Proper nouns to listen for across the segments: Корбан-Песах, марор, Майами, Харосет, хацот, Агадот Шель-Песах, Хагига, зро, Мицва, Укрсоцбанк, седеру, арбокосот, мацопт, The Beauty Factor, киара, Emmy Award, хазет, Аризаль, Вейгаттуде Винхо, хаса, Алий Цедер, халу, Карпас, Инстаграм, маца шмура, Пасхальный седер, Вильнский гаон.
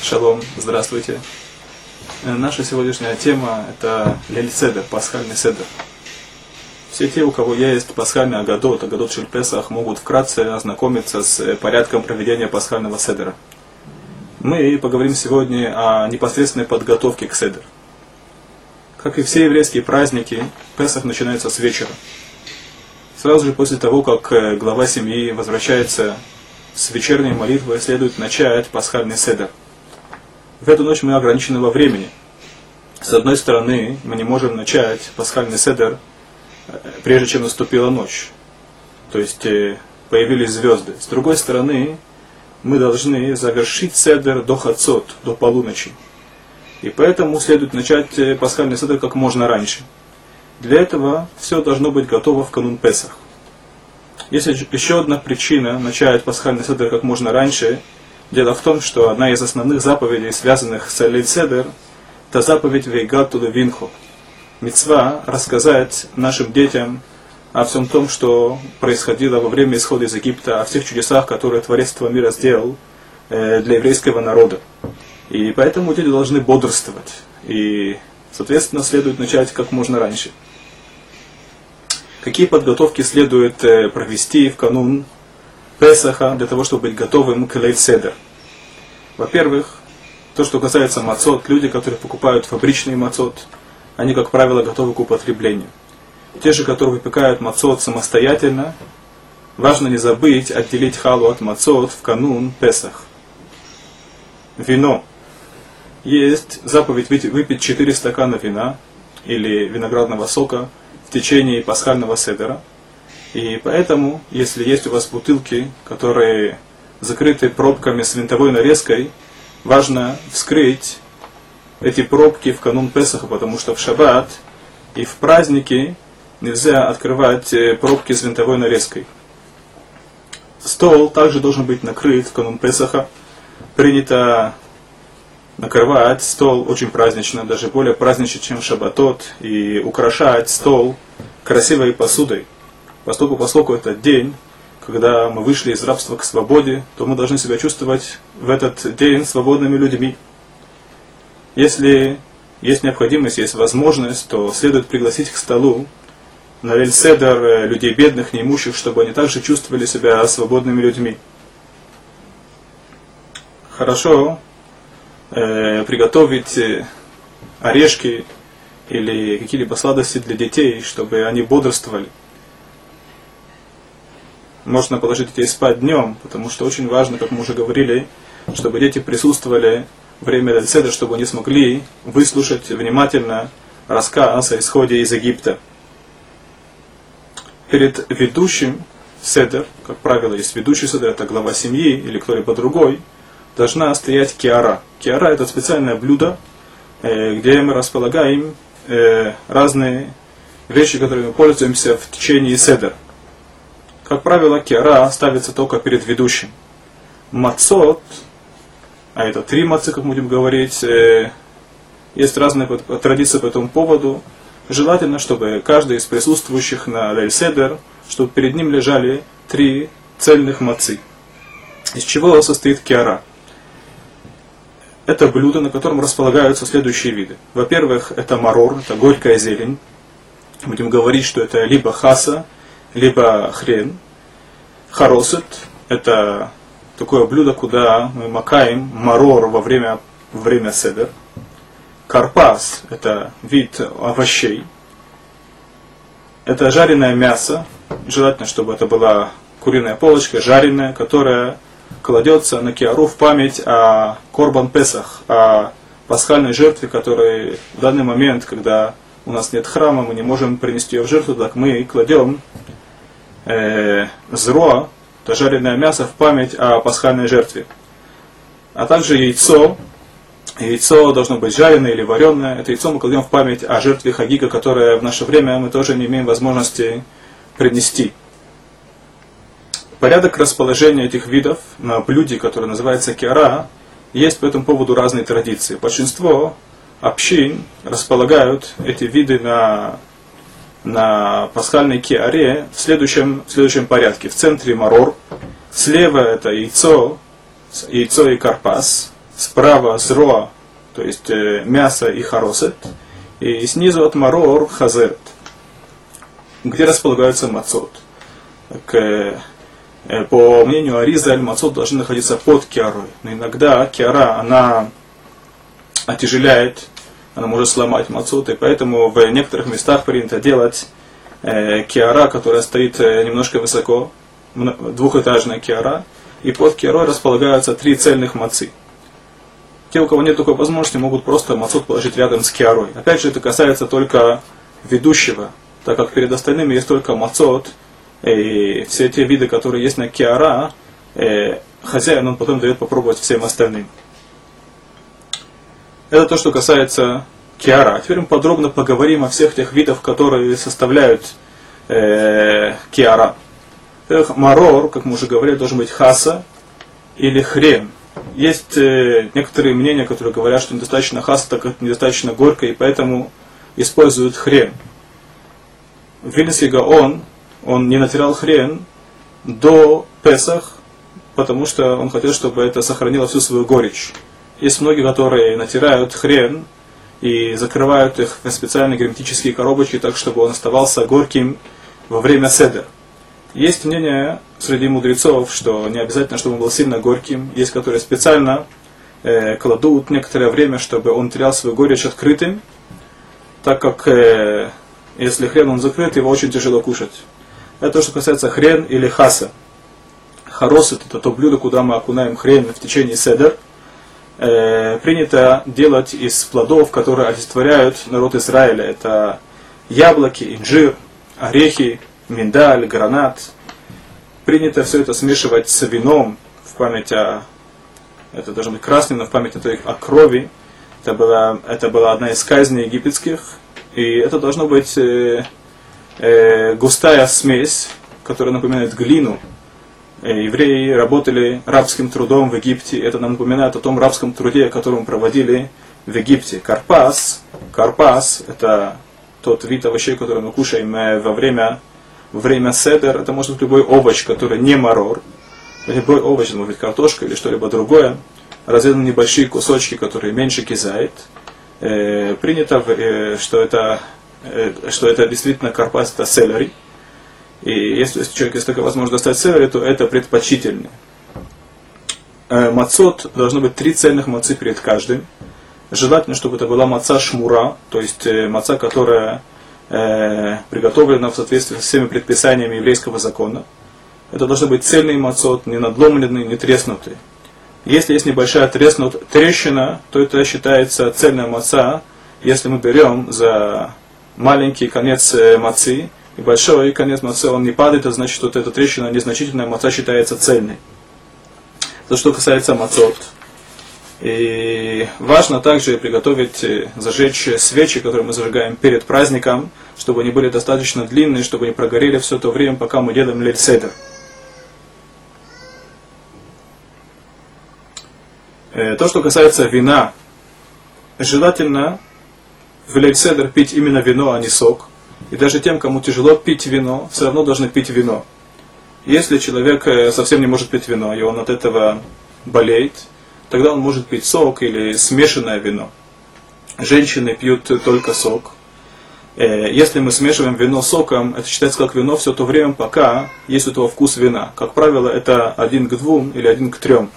Шалом, здравствуйте. Наша сегодняшняя тема – это Алий Цедер, Пасхальный седер. Все те, у кого есть пасхальный Агадот, Агадот Шель-Песах, могут вкратце ознакомиться с порядком проведения пасхального седера. Мы поговорим сегодня о непосредственной подготовке к седер. Как и все еврейские праздники, Песах начинается с вечера. Сразу же после того, как глава семьи возвращается с вечерней молитвы, следует начать пасхальный седер. В эту ночь мы ограничены во времени. С одной стороны, мы не можем начать пасхальный седер, прежде чем наступила ночь, то есть появились звезды. С другой стороны, мы должны завершить седер до хацот, до полуночи. И поэтому следует начать пасхальный седер как можно раньше. Для этого все должно быть готово в канун Песах. Есть еще одна причина начать пасхальный седер как можно раньше. Дело в том, что одна из основных заповедей, связанных с Алий Цедер, это заповедь Вейгаттуде Винхо. Мицва рассказать нашим детям о всем том, что происходило во время исхода из Египта, о всех чудесах, которые Творец этого мира сделал для еврейского народа. И поэтому дети должны бодрствовать. И, соответственно, следует начать как можно раньше. Какие подготовки следует провести в канун Песаха для того, чтобы быть готовым к Алий Цедер? Во-первых, то, что касается мацот, люди, которые покупают фабричный мацот, они, как правило, готовы к употреблению. Те же, которые выпекают мацот самостоятельно, важно не забыть отделить халу от мацот в канун Песах. Вино. Есть заповедь выпить 4 стакана вина или виноградного сока в течение пасхального седера. И поэтому, если есть у вас бутылки, которые закрыты пробками с винтовой нарезкой, важно вскрыть эти пробки в канун Песаха, потому что в шаббат и в праздники нельзя открывать пробки с винтовой нарезкой. Стол также должен быть накрыт в канун Песаха. Принято накрывать стол очень празднично, даже более празднично, чем в шаббатот, и украшать стол красивой посудой. Поскольку это день, когда мы вышли из рабства к свободе, то мы должны себя чувствовать в этот день свободными людьми. Если есть необходимость, есть возможность, то следует пригласить к столу на Алий Цедер людей бедных, неимущих, чтобы они также чувствовали себя свободными людьми. Хорошо приготовить орешки или какие-либо сладости для детей, чтобы они бодрствовали. Можно положить детей спать днем, потому что очень важно, как мы уже говорили, чтобы дети присутствовали во время Алий Цедер, чтобы они смогли выслушать внимательно рассказ о исходе из Египта. Перед ведущим седер, как правило, есть ведущий седер, это глава семьи или кто-либо другой, должна стоять киара. Киара – это специальное блюдо, где мы располагаем разные вещи, которыми мы пользуемся в течение седер. Как правило, киара ставится только перед ведущим. Мацот, а это 3 мацы, как будем говорить, есть разные традиции по этому поводу. Желательно, чтобы каждый из присутствующих на Алий Цедер, чтобы перед ним лежали 3 цельных мацы. Из чего состоит киара? Это блюдо, на котором располагаются следующие виды. Во-первых, это марор, это горькая зелень. Будем говорить, что это либо хаса, либо хрен. Харосет – это такое блюдо, куда мы макаем марор во время седер. Карпас – это вид овощей. Это жареное мясо, желательно, чтобы это была куриная полочка, жареная, которая кладется на киару в память о Корбан-Песах, о пасхальной жертве, которая в данный момент, когда у нас нет храма, мы не можем принести ее в жертву, так мы кладем зро, это жареное мясо, в память о пасхальной жертве. А также яйцо. Яйцо должно быть жареное или вареное. Это яйцо мы кладем в память о жертве Хагига, которое в наше время мы тоже не имеем возможности принести. Порядок расположения этих видов на блюде, которое называется киара, есть по этому поводу разные традиции. Большинство общин располагают эти виды на пасхальной киаре в следующем порядке. В центре марор, слева это яйцо и карпас, справа зро, то есть мясо и харосет, и снизу от марор хазет, где располагаются мацопт. По мнению Аризаль, мацопт должны находиться под киарой. Но иногда киара, она отяжеляет, она может сломать мацопт, и поэтому в некоторых местах принято делать киара, которая стоит немножко высоко, двухэтажная киара, и под киарой располагаются три цельных мацы. Те, у кого нет такой возможности, могут просто мацопт положить рядом с киарой. Опять же, это касается только ведущего, так как перед остальными есть только мацопт, и все те виды, которые есть на киара, хозяин он потом дает попробовать всем остальным. Это то, что касается киара. Теперь мы подробно поговорим о всех тех видах, которые составляют киара. Во-первых, марор, как мы уже говорили, должен быть хаса или хрен. Есть некоторые мнения, которые говорят, что недостаточно хаса, так как недостаточно горько, и поэтому используют хрен. Вильнский гаон, он не натирал хрен до Песах, потому что он хотел, чтобы это сохранило всю свою горечь. Есть многие, которые натирают хрен и закрывают их в специальные герметические коробочки, так чтобы он оставался горьким во время седа. Есть мнение среди мудрецов, что не обязательно, чтобы он был сильно горьким. Есть, которые специально кладут некоторое время, чтобы он терял свою горечь открытым, так как если хрен он закрыт, его очень тяжело кушать. Это то, что касается хрен или хаса. Харосет – это то блюдо, куда мы окунаем хрен в течение седер. Принято делать из плодов, которые олицетворяют народ Израиля. Это яблоки, инжир, орехи, миндаль, гранат. Принято все это смешивать с вином в память о... Это должно быть красным, но в память о крови. Это была одна из казней египетских. И это должно быть густая смесь, которая напоминает глину. Евреи работали рабским трудом в Египте. Это нам напоминает о том рабском труде, который мы проводили в Египте. Карпас – это тот вид овощей, который мы кушаем во время седер. Это может быть любой овощ, который не марор. Любой овощ, это может быть картошка или что-либо другое. Разрезаны небольшие кусочки, которые меньше кизает. Принято, что это действительно карпас, это селери. И если человек есть такая возможность достать селери, то это предпочтительнее. Мацот должно быть три цельных мацы перед каждым. Желательно, чтобы это была маца шмура, то есть маца, которая приготовлена в соответствии со всеми предписаниями еврейского закона. Это должны быть цельный мацот, не надломленный, не треснутый. Если есть небольшая трещина, то это считается цельная маца, если мы берем за маленький конец мацы, и большой конец мацы он не падает, это значит, что эта трещина незначительная, маца считается цельной. Это что касается мацот. И важно также приготовить, зажечь свечи, которые мы зажигаем перед праздником, чтобы они были достаточно длинные, чтобы не прогорели все то время, пока мы делаем лиль седер. То, что касается вина, желательно в лиль седер пить именно вино, а не сок. И даже тем, кому тяжело пить вино, все равно должны пить вино. Если человек совсем не может пить вино, и он от этого болеет, тогда он может пить сок или смешанное вино. Женщины пьют только сок. Если мы смешиваем вино с соком, это считается как вино все то время, пока есть у того вкус вина. Как правило, это 1:2 или 1:3.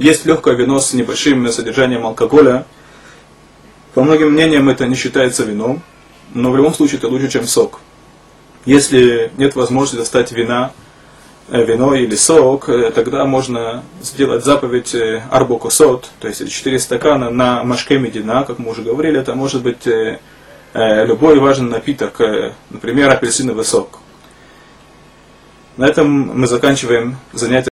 Есть легкое вино с небольшим содержанием алкоголя. По многим мнениям это не считается вином, но в любом случае это лучше, чем сок. Если нет возможности достать вино или сок, тогда можно сделать заповедь арбокосот, то есть 4 стакана на мошке медина, как мы уже говорили, это может быть любой важный напиток, например, апельсиновый сок. На этом мы заканчиваем занятие.